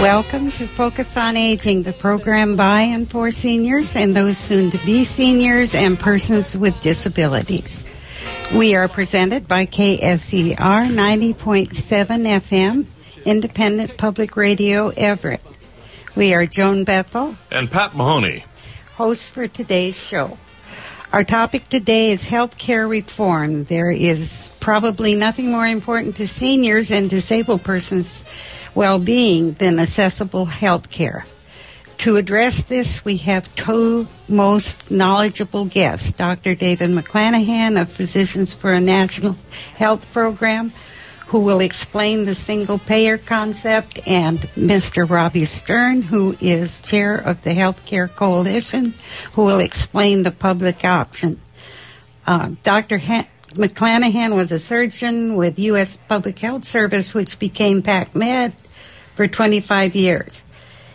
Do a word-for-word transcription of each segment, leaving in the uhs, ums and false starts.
Welcome to Focus on Aging, the program by and for seniors and those soon to be seniors and persons with disabilities. We are presented by K S E R ninety point seven F M, Independent Public Radio, Everett. We are Joan Bethel and Pat Mahoney, hosts for today's show. Our topic today is healthcare reform. There is probably nothing more important to seniors and disabled persons' well-being than accessible healthcare. To address this, we have two most knowledgeable guests, Doctor David McLanahan of Physicians for a National Health Program, who will explain the single-payer concept, and Mister Robby Stern, who is chair of the Healthcare Coalition, who will explain the public option. Uh, Doctor Ha- McLanahan was a surgeon with U S Public Health Service, which became Pac-Med, for twenty-five years.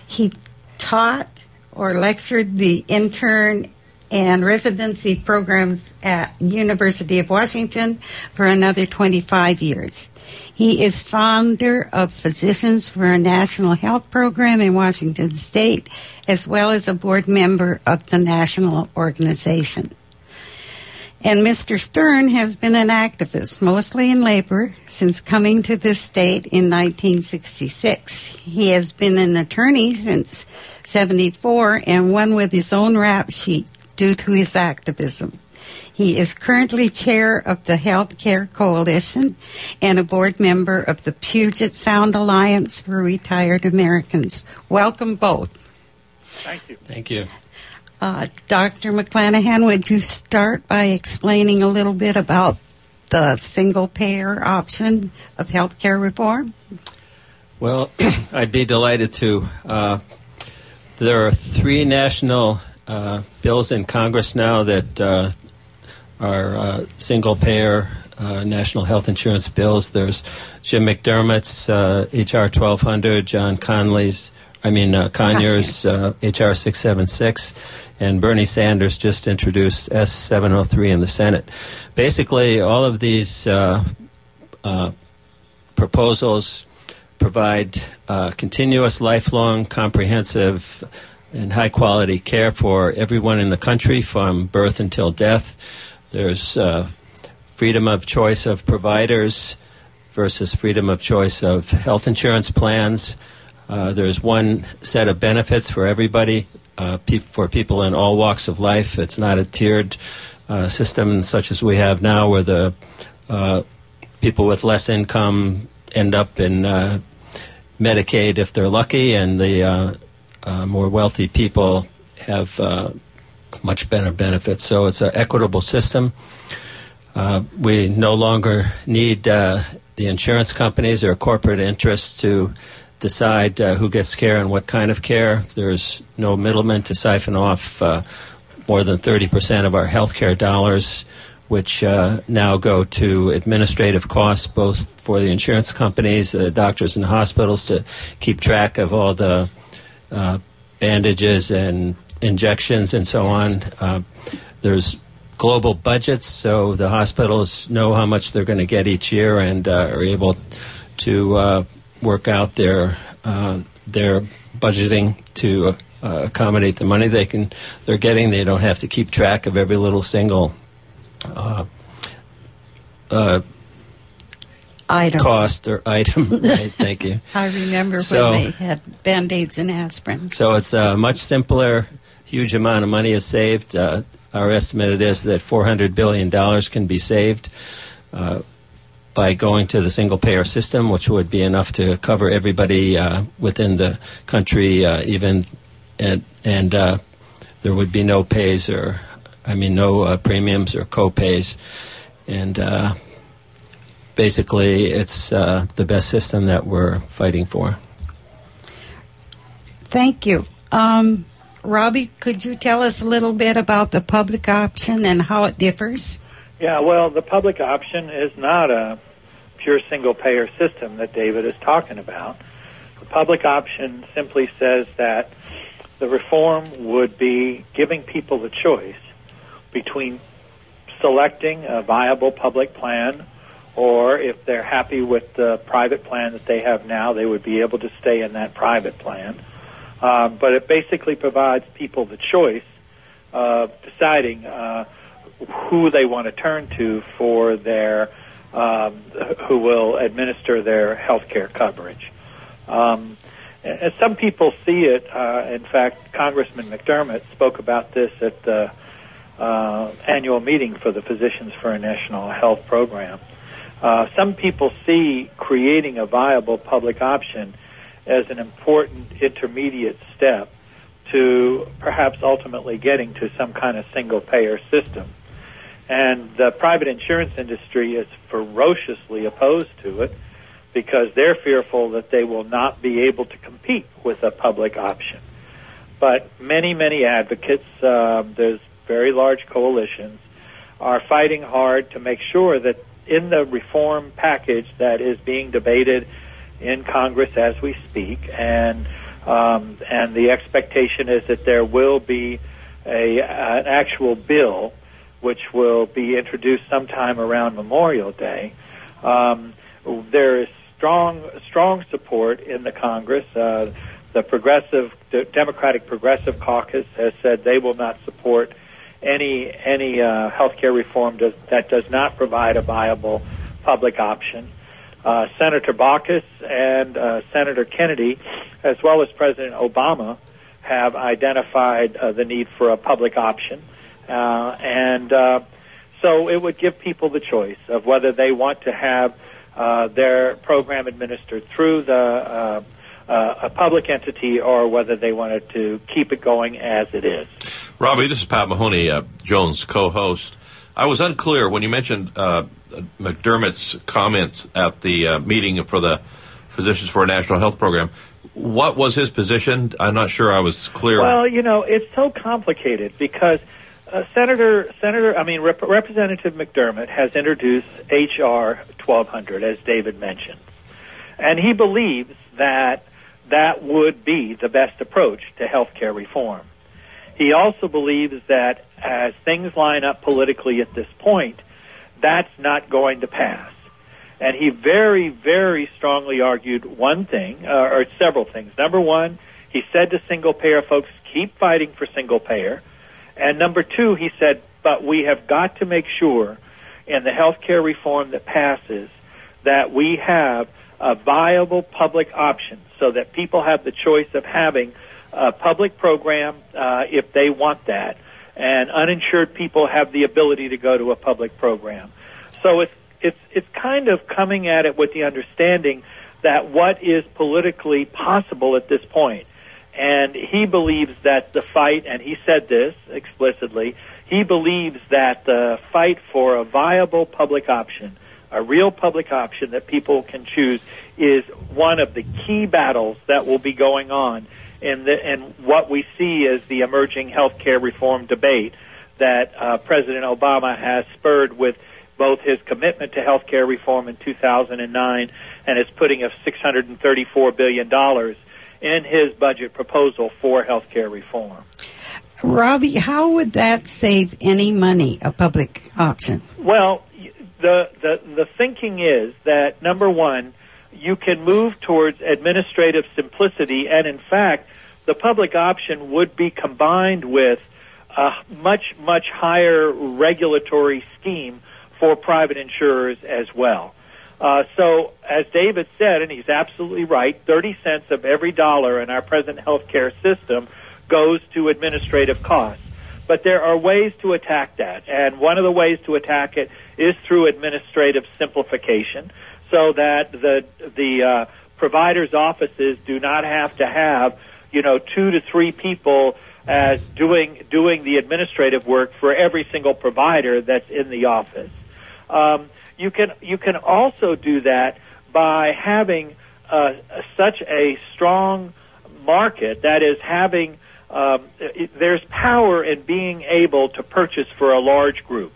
He taught or lectured the intern and residency programs at University of Washington for another twenty-five years. He is founder of Physicians for a National Health Program in Washington State, as well as a board member of the national organization. And Mister Stern has been an activist, mostly in labor, since coming to this state in nineteen sixty-six. He has been an attorney since seventy-four and one with his own rap sheet due to his activism. He is currently chair of the Healthcare Coalition and a board member of the Puget Sound Alliance for Retired Americans. Welcome both. Thank you. Thank you. Uh, Doctor McLanahan, would you start by explaining a little bit about the single-payer option of healthcare reform? Well, I'd be delighted to. Uh, there are three national uh, bills in Congress now that uh, are uh, single-payer uh, national health insurance bills. There's Jim McDermott's uh, H R twelve hundred, John Conley's I mean, uh, Conyers, uh, H R six seventy-six, and Bernie Sanders just introduced S seven oh three in the Senate. Basically, all of these uh, uh, proposals provide uh, continuous, lifelong, comprehensive, and high-quality care for everyone in the country from birth until death. There's uh, freedom of choice of providers versus freedom of choice of health insurance plans. Uh, there's one set of benefits for everybody, uh, pe- for people in all walks of life. It's not a tiered uh, system such as we have now where the uh, people with less income end up in uh, Medicaid if they're lucky, and the uh, uh, more wealthy people have uh, much better benefits. So it's an equitable system. Uh, we no longer need uh, the insurance companies or corporate interests to decide uh, who gets care and what kind of care. There's no middleman to siphon off uh, more than thirty percent of our health care dollars, which uh, now go to administrative costs, both for the insurance companies, the doctors and hospitals, to keep track of all the uh, bandages and injections and so on. Uh, there's global budgets, so the hospitals know how much they're going to get each year and uh, are able to uh, work out their uh, their budgeting to uh, accommodate the money they can they're getting. They don't have to keep track of every little single uh, uh, item, cost or item. Right? Thank you. I remember so, when they had Band-Aids and aspirin. So it's uh, much simpler. Huge amount of money is saved. Uh, our estimate is that four hundred billion dollars can be saved Uh, by going to the single-payer system, which would be enough to cover everybody uh, within the country, uh, even, and, and uh, there would be no pays or, I mean, no uh, premiums or co-pays. And uh, basically, it's uh, the best system that we're fighting for. Thank you. Um, Robby, could you tell us a little bit about the public option and how it differs? Yeah, well, the public option is not a pure single-payer system that David is talking about. The public option simply says that the reform would be giving people the choice between selecting a viable public plan or if they're happy with the private plan that they have now, they would be able to stay in that private plan. Uh, but it basically provides people the choice of deciding uh, who they want to turn to for their, um, who will administer their health care coverage. Um, and some people see it. Uh, in fact, Congressman McDermott spoke about this at the uh, annual meeting for the Physicians for a National Health Program. Uh, some people see creating a viable public option as an important intermediate step to perhaps ultimately getting to some kind of single-payer system. And the private insurance industry is ferociously opposed to it because they're fearful that they will not be able to compete with a public option. But many, many advocates, uh, there's very large coalitions, are fighting hard to make sure that in the reform package that is being debated in Congress as we speak, and um, and the expectation is that there will be a an actual bill which will be introduced sometime around Memorial Day. Um, there is strong strong support in the Congress. Uh, the progressive, the Democratic Progressive Caucus has said they will not support any any uh, health care reform does, that does not provide a viable public option. Uh, Senator Baucus and uh, Senator Kennedy, as well as President Obama, have identified uh, the need for a public option. Uh, and uh, so it would give people the choice of whether they want to have uh, their program administered through the uh, uh, a public entity or whether they wanted to keep it going as it is. Robby, this is Pat Mahoney, uh, Joan's co-host. I was unclear when you mentioned uh, McDermott's comments at the uh, meeting for the Physicians for a National Health Program. What was his position? I'm not sure I was clear. Well, you know, it's so complicated because uh, Senator, Senator, I mean, Rep- Representative McDermott has introduced H R twelve hundred, as David mentioned, and he believes that that would be the best approach to health care reform. He also believes that as things line up politically at this point, that's not going to pass. And he very, very strongly argued one thing, uh, or several things. Number one, he said to single-payer folks, keep fighting for single-payer. And number two, he said, but we have got to make sure in the health care reform that passes that we have a viable public option so that people have the choice of having a public program uh, if they want that, and uninsured people have the ability to go to a public program. So it's it's it's kind of coming at it with the understanding that what is politically possible at this point. And he believes that the fight, and he said this explicitly, he believes that the fight for a viable public option, a real public option that people can choose, is one of the key battles that will be going on in the, in what we see as the emerging health care reform debate that uh, President Obama has spurred with both his commitment to health care reform in two thousand nine and his putting of six hundred thirty-four billion dollars in his budget proposal for health care reform. Robby, how would that save any money, a public option? Well, The, the the thinking is that, number one, you can move towards administrative simplicity, and in fact, the public option would be combined with a much, much higher regulatory scheme for private insurers as well. Uh, so, as David said, and he's absolutely right, thirty cents of every dollar in our present healthcare system goes to administrative costs. But there are ways to attack that, and one of the ways to attack it is through administrative simplification so that the the uh, providers' offices do not have to have, you know, two to three people as doing doing the administrative work for every single provider that's in the office. Um, you can you can also do that by having uh, such a strong market, that is having um, it, there's power in being able to purchase for a large group.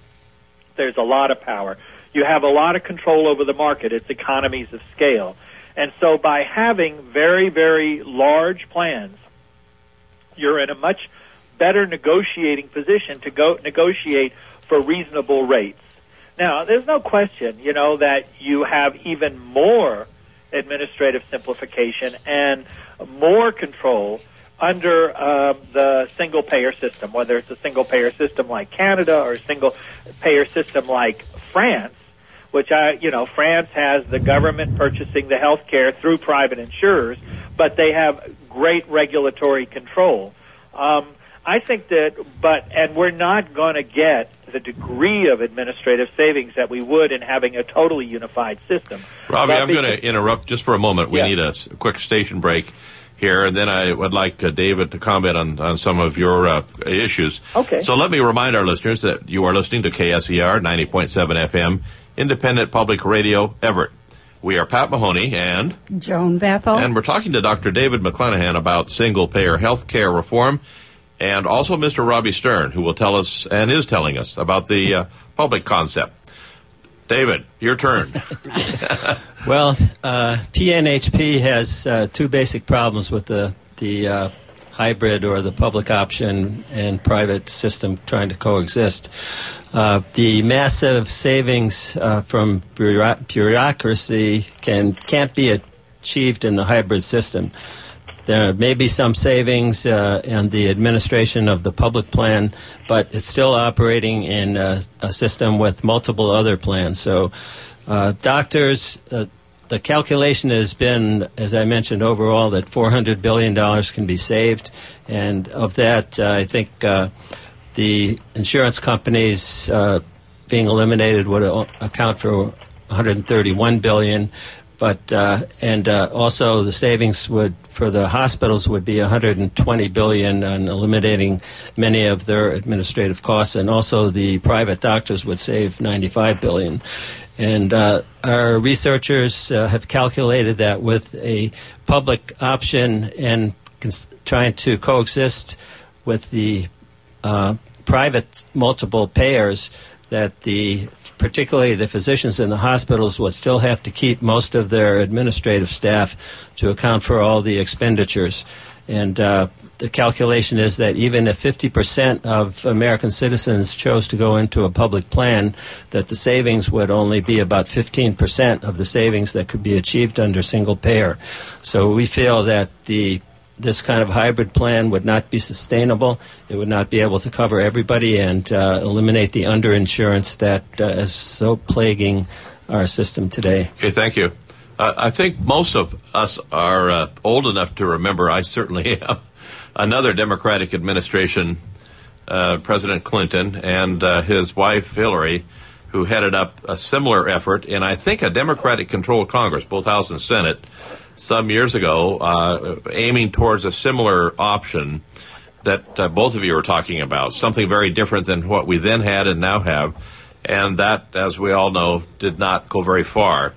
There's a lot of power. You have a lot of control over the market. It's economies of scale. And so by having very, very large plans, you're in a much better negotiating position to go negotiate for reasonable rates. Now, there's no question, you know, that you have even more administrative simplification and more control under uh, the single-payer system, whether it's a single-payer system like Canada or a single-payer system like France, which, I, you know, France has the government purchasing the health care through private insurers, but they have great regulatory control. Um, I think that, but, and we're not going to get the degree of administrative savings that we would in having a totally unified system. Robby, I'm going to interrupt just for a moment. We yeah. need a quick station break here, and then I would like uh, David to comment on, on some of your uh, issues. Okay. So let me remind our listeners that you are listening to K S E R ninety point seven F M, Independent Public Radio, Everett. We are Pat Mahoney and Joan Bethel. And we're talking to Doctor David McLanahan about single-payer health care reform, and also Mister Robby Stern, who will tell us and is telling us about the uh, public concept. David, your turn. Well, uh, P N H P has uh, two basic problems with the, the uh, hybrid or the public option and private system trying to coexist. Uh, the massive savings uh, from bureaucracy can, can't be achieved in the hybrid system. There may be some savings uh, in the administration of the public plan, but it's still operating in a, a system with multiple other plans. So uh, doctors, uh, the calculation has been, as I mentioned overall, that four hundred billion dollars can be saved. And of that, uh, I think uh, the insurance companies uh, being eliminated would account for one hundred thirty-one billion dollars. But uh, and uh, also the savings would for the hospitals would be one hundred twenty billion dollars on eliminating many of their administrative costs, and also the private doctors would save ninety-five billion dollars. And uh, our researchers uh, have calculated that with a public option and cons- trying to coexist with the uh, private multiple payers, that the particularly the physicians in the hospitals would still have to keep most of their administrative staff to account for all the expenditures. And uh, the calculation is that even if fifty percent of American citizens chose to go into a public plan, that the savings would only be about fifteen percent of the savings that could be achieved under single payer. So we feel that the this kind of hybrid plan would not be sustainable. It would not be able to cover everybody and uh, eliminate the underinsurance that uh, is so plaguing our system today. Okay, thank you. Uh, I think most of us are uh, old enough to remember, I certainly am, another Democratic administration, uh, President Clinton and uh, his wife Hillary, who headed up a similar effort in, I think, a Democratic-controlled Congress, both House and Senate, some years ago, uh, aiming towards a similar option that uh, both of you were talking about, something very different than what we then had and now have, and that, as we all know, did not go very far.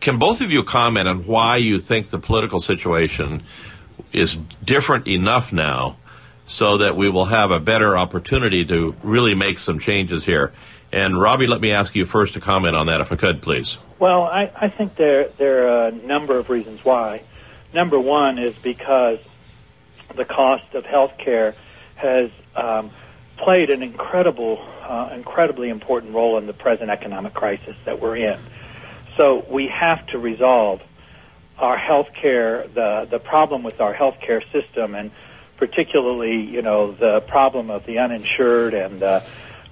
Can both of you comment on why you think the political situation is different enough now so that we will have a better opportunity to really make some changes here? And, Robby, let me ask you first to comment on that, if I could, please. Well, I, I think there, there are a number of reasons why. Number one is because the cost of health care has um, played an incredible, uh, incredibly important role in the present economic crisis that we're in. So we have to resolve our health care, the, the problem with our health care system, and particularly, you know, the problem of the uninsured and the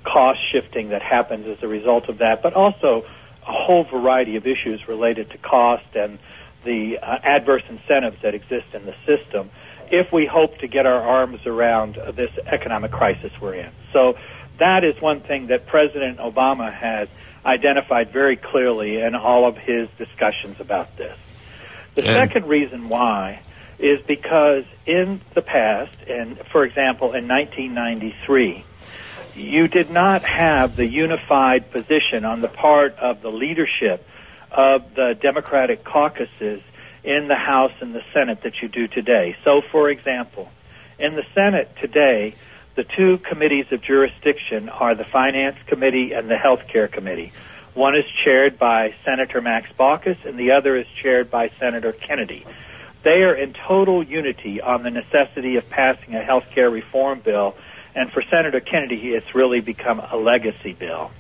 cost shifting that happens as a result of that, but also a whole variety of issues related to cost and the uh, adverse incentives that exist in the system if we hope to get our arms around uh, this economic crisis we're in. So that is one thing that President Obama has identified very clearly in all of his discussions about this. The and- second reason why is because in the past, and for example, in nineteen ninety-three, you did not have the unified position on the part of the leadership of the Democratic caucuses in the House and the Senate that you do today. So, for example, in the Senate today, the two committees of jurisdiction are the Finance Committee and the Healthcare Committee. One is chaired by Senator Max Baucus, and the other is chaired by Senator Kennedy. They are in total unity on the necessity of passing a health care reform bill. And for Senator Kennedy, it's really become a legacy bill.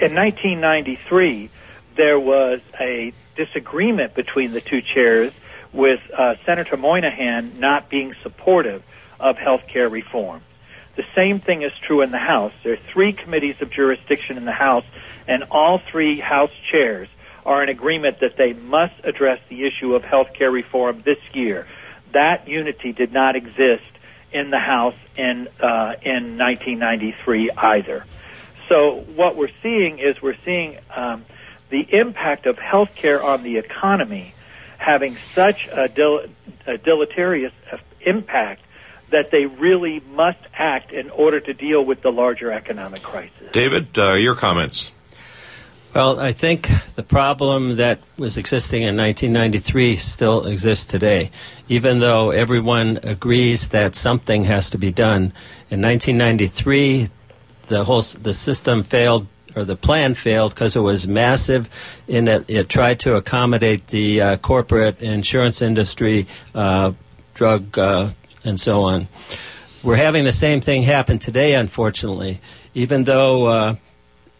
In nineteen ninety-three, there was a disagreement between the two chairs, with uh, Senator Moynihan not being supportive of health care reform. The same thing is true in the House. There are three committees of jurisdiction in the House, and all three House chairs are in agreement that they must address the issue of health care reform this year. That unity did not exist in the House in uh, in nineteen ninety-three either. So what we're seeing is we're seeing um, the impact of health care on the economy having such a, dil- a deleterious impact that they really must act in order to deal with the larger economic crisis. David, uh, your comments. Well, I think the problem that was existing in nineteen ninety-three still exists today. Even though everyone agrees that something has to be done, in nineteen ninety-three the whole the system failed, or the plan failed, because it was massive in that it tried to accommodate the uh, corporate insurance industry, uh, drug, uh, and so on. We're having the same thing happen today, unfortunately. Even though uh,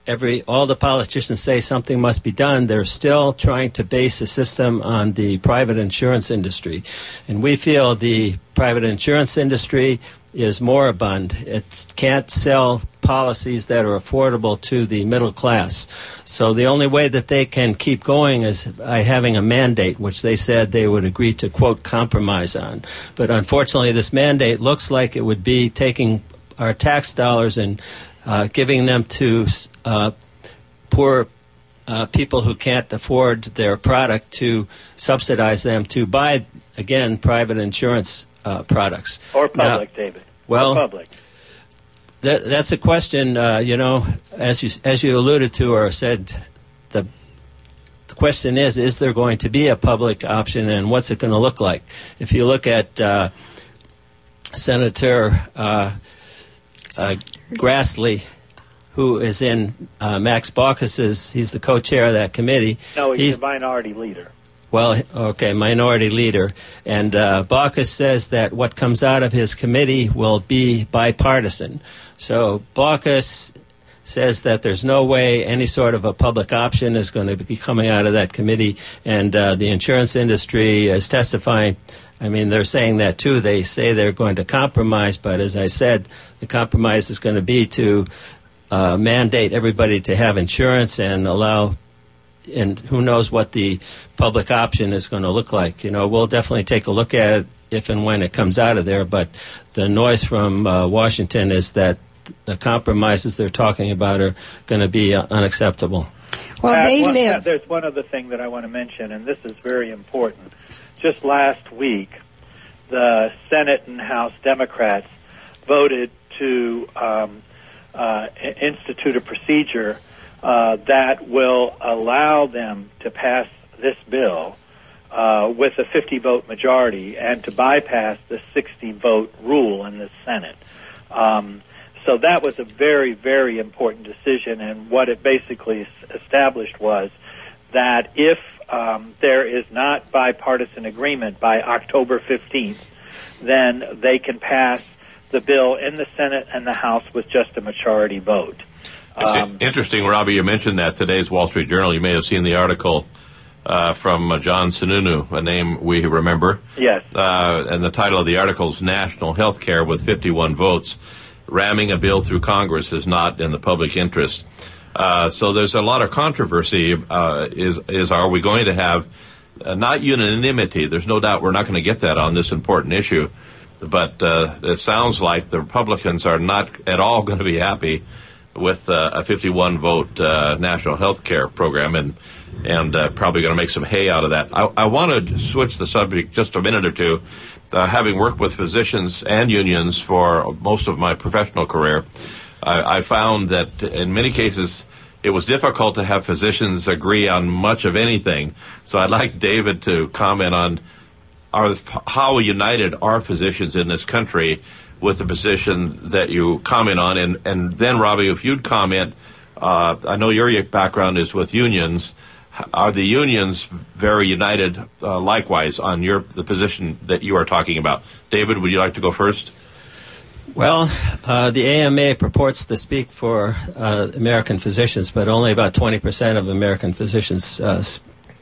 every all the politicians say something must be done, they're still trying to base the system on the private insurance industry. And we feel the private insurance industry is moribund. It can't sell policies that are affordable to the middle class. So the only way that they can keep going is by having a mandate, which they said they would agree to, quote, compromise on. But unfortunately, this mandate looks like it would be taking our tax dollars and uh, giving them to uh, poor uh, people who can't afford their product, to subsidize them to buy, again, private insurance Uh, products. Or public, now, David. Well, or public. That, that's a question, uh, you know, as you as you alluded to or said, the, the question is, is there going to be a public option, and what's it going to look like? If you look at uh, Senator uh, uh, Grassley, who is in uh, Max Baucus's, he's the co-chair of that committee. No, he's, he's the minority leader. Well, okay, minority leader. And uh, Baucus says that what comes out of his committee will be bipartisan. So Baucus says that there's no way any sort of a public option is going to be coming out of that committee. And uh, the insurance industry is testifying. I mean, they're saying that, too. They say they're going to compromise. But as I said, the compromise is going to be to uh, mandate everybody to have insurance and allow – and who knows what the public option is going to look like. You know, we'll definitely take a look at it if and when it comes out of there. But the noise from uh, Washington is that the compromises they're talking about are going to be uh, unacceptable. Well, Pat, they one, live. Pat, there's one other thing that I want to mention, and this is very important. Just last week, the Senate and House Democrats voted to um, uh, institute a procedure Uh, that will allow them to pass this bill uh, with a fifty vote majority and to bypass the sixty vote rule in the Senate. Um, so that was a very, very important decision, and what it basically established was that if um, there is not bipartisan agreement by October fifteenth, then they can pass the bill in the Senate and the House with just a majority vote. It's interesting, Robbie, you mentioned that. Today's Wall Street Journal, you may have seen the article uh, from uh, John Sununu, a name we remember. Yes. Uh, and the title of the article is National Healthcare with fifty-one votes. Ramming a bill through Congress is not in the public interest. Uh, so there's a lot of controversy. Uh, is, is are we going to have uh, not unanimity? There's no doubt we're not going to get that on this important issue. But uh, it sounds like the Republicans are not at all going to be happy with uh, a fifty-one vote uh, national health care program, and and uh, probably going to make some hay out of that. I, I want to switch the subject just a minute or two. Uh, having worked with physicians and unions for most of my professional career, I, I found that in many cases it was difficult to have physicians agree on much of anything. So I'd like David to comment on our, how united are physicians in this country with the position that you comment on. And, and then, Robbie, if you'd comment, uh, I know your background is with unions. Are the unions very united, uh, likewise, on your the position that you are talking about? David, would you like to go first? Well, uh, the A M A purports to speak for uh, American physicians, but only about twenty percent of American physicians uh,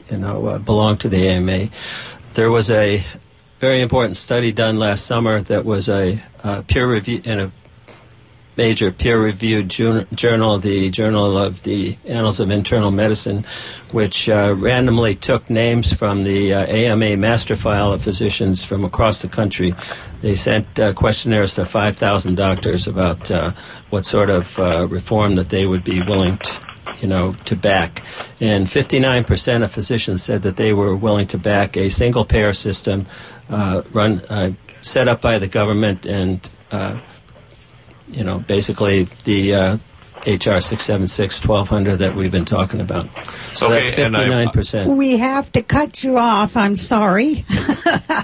you know, uh, belong to the A M A. There was a very important study done last summer that was a uh, peer review in a major peer-reviewed journal, the Journal of the Annals of Internal Medicine, which uh, randomly took names from the uh, A M A master file of physicians from across the country. They sent uh, questionnaires to five thousand doctors about uh, what sort of uh, reform that they would be willing to, you know, to back. And fifty-nine percent of physicians said that they were willing to back a single-payer system uh, run uh, set up by the government and uh, you know, basically the uh, H R six seventy-six, twelve hundred that we've been talking about. So okay, that's fifty-nine percent. I, we have to cut you off. I'm sorry.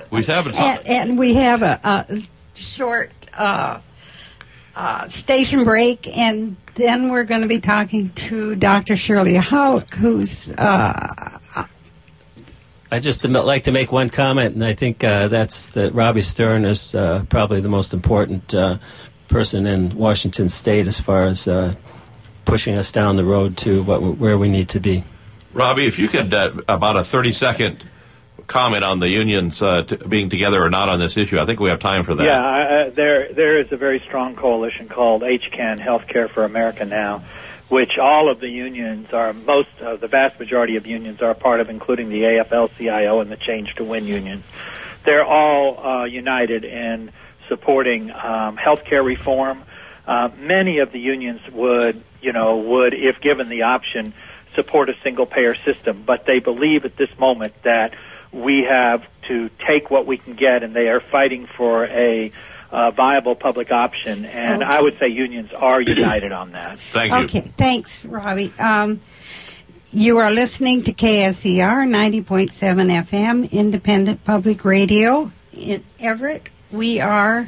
We have a and, and we have a, a short uh, uh, station break, and then we're going to be talking to Doctor Shirley Houck, who's... Uh, I just like to make one comment, and I think uh, that's that Robby Stern is uh, probably the most important uh person in Washington State as far as uh, pushing us down the road to what, where we need to be. Robby, if you could, uh, about a thirty-second comment on the unions uh, t- being together or not on this issue. I think we have time for that. Yeah, I, uh, there there is a very strong coalition called H C A N, Healthcare for America Now, which all of the unions are, most uh, the vast majority of unions are a part of, including the A F L C I O and the Change to Win union. They're all uh, united in supporting um, health care reform. Uh, many of the unions would, you know, would, if given the option, support a single-payer system, but they believe at this moment that we have to take what we can get, and they are fighting for a uh, viable public option, and okay. I would say unions are united on that. Thank you. Okay, thanks, Robby. Um, you are listening to K S E R ninety point seven F M, Independent Public Radio in Everett. We are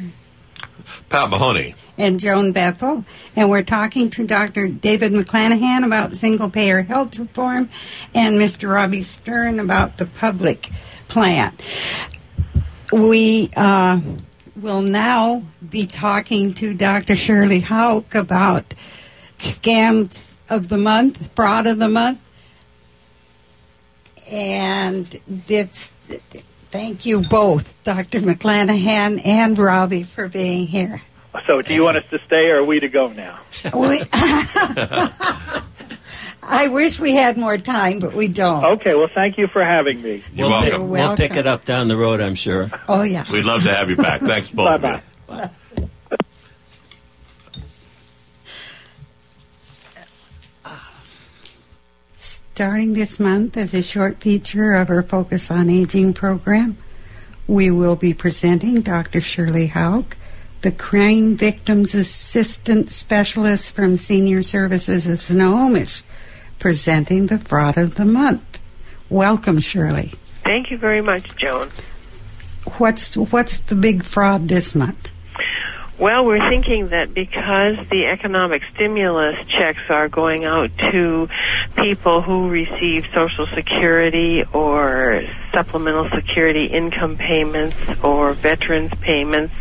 Pat Mahoney and Joan Bethel, and we're talking to Doctor David McLanahan about single-payer health reform and Mister Robby Stern about the public plan. We uh, will now be talking to Doctor Shirley Houck about scams of the month, fraud of the month, and it's... Thank you both, Doctor McLanahan and Robby, for being here. So do you want us to stay or are we to go now? we, I wish we had more time, but we don't. Okay, well, thank you for having me. You're welcome. You're welcome. We'll pick it up down the road, I'm sure. Oh, yeah. We'd love to have you back. Thanks, both. Bye-bye. Bye. Starting this month as a short feature of our Focus on Aging program, we will be presenting Doctor Shirley Houck, the Crime Victims Assistant Specialist from Senior Services of Snohomish, presenting the Fraud of the Month. Welcome, Shirley. Thank you very much, Joan. What's, what's the big fraud this month? Well, we're thinking that because the economic stimulus checks are going out to people who receive Social Security or Supplemental Security income payments or veterans payments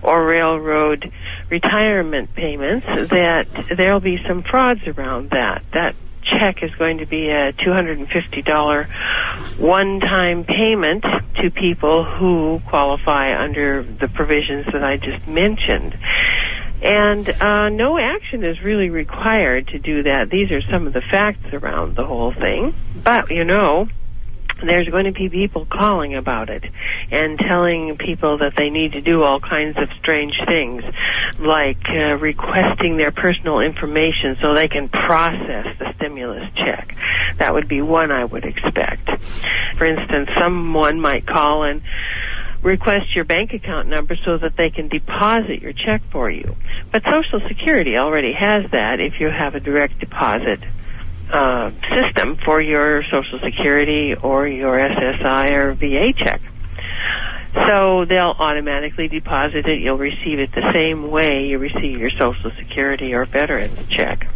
or railroad retirement payments, that there'll be some frauds around that. That check is going to be a two hundred fifty dollars one-time payment to people who qualify under the provisions that I just mentioned. And uh, no action is really required to do that. These are some of the facts around the whole thing. But, you know, there's going to be people calling about it and telling people that they need to do all kinds of strange things, like uh, requesting their personal information so they can process the stimulus check. That would be one I would expect. For instance, someone might call and request your bank account number so that they can deposit your check for you. But Social Security already has that if you have a direct deposit Uh, system for your Social Security or your S S I or V A check. So they'll automatically deposit it. You'll receive it the same way you receive your Social Security or veterans check.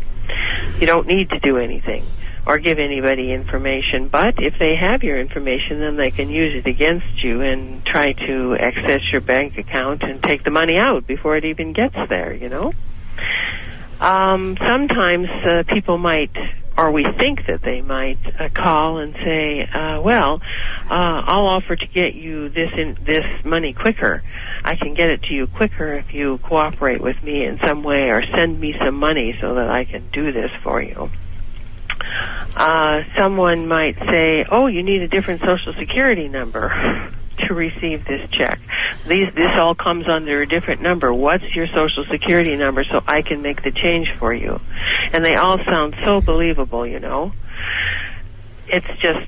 You don't need to do anything. or give anybody information. But if they have your information, then they can use it against you and try to access your bank account and take the money out before it even gets there, you know. Um, sometimes uh, people might, or we think that they might, uh, call and say, uh, well, uh, I'll offer to get you this in, this money quicker. I can get it to you quicker if you cooperate with me in some way or send me some money so that I can do this for you. Uh, someone might say, oh, you need a different Social Security number to receive this check. These, this all comes under a different number. What's your Social Security number so I can make the change for you? And they all sound so believable, you know. It's just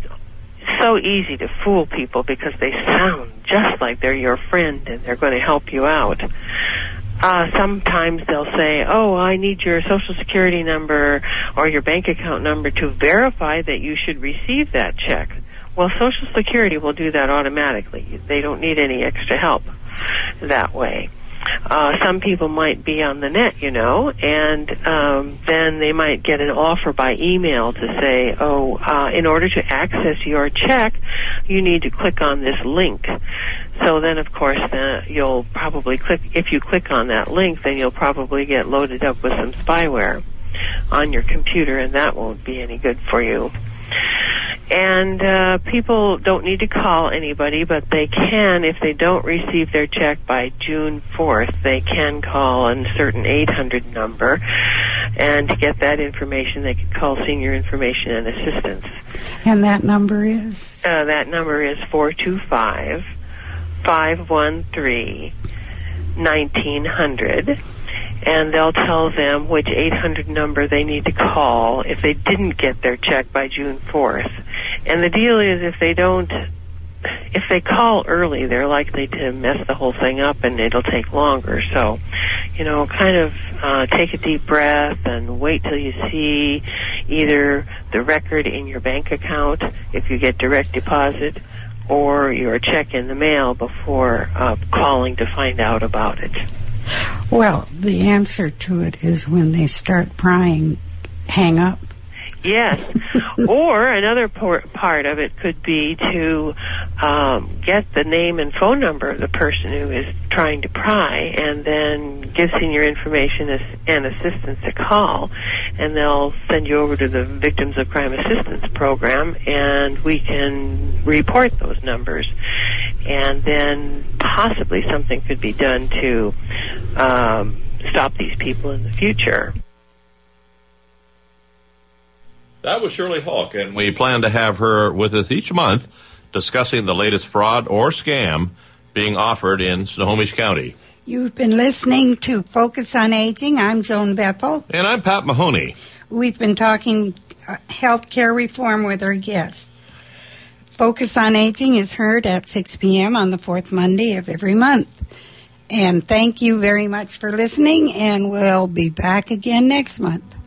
so easy to fool people because they sound just like they're your friend and they're going to help you out. Uh, sometimes they'll say, oh, I need your Social Security number or your bank account number to verify that you should receive that check. Well, Social Security will do that automatically. They don't need any extra help that way. Uh, some people might be on the net, you know, and um, then they might get an offer by email to say, oh, uh, in order to access your check, you need to click on this link. So then, of course, uh, you'll probably click, if you click on that link, then you'll probably get loaded up with some spyware on your computer, and that won't be any good for you. And uh, people don't need to call anybody, but they can, if they don't receive their check by June fourth, they can call a certain eight hundred number. And to get that information, they could call Senior Information and Assistance. And that number is? Uh, that number is four two five, five one three, nineteen hundred. And they'll tell them which eight hundred number they need to call if they didn't get their check by June fourth. And the deal is, if they don't, if they call early, they're likely to mess the whole thing up and it'll take longer. So, you know, kind of uh, take a deep breath and wait till you see either the record in your bank account, if you get direct deposit, or your check in the mail before uh, calling to find out about it. Well, the answer to it is when they start prying, hang up. Yes. Or another part of it could be to um, get the name and phone number of the person who is trying to pry, and then give Senior Information and Assistance a call, and they'll send you over to the Victims of Crime Assistance Program, and we can report those numbers. And then possibly something could be done to um, stop these people in the future. That was Shirley Houck, and we plan to have her with us each month discussing the latest fraud or scam being offered in Snohomish County. You've been listening to Focus on Aging. I'm Joan Bethel. And I'm Pat Mahoney. We've been talking uh, healthcare reform with our guests. Focus on Aging is heard at six p.m. on the fourth Monday of every month. And thank you very much for listening, and we'll be back again next month.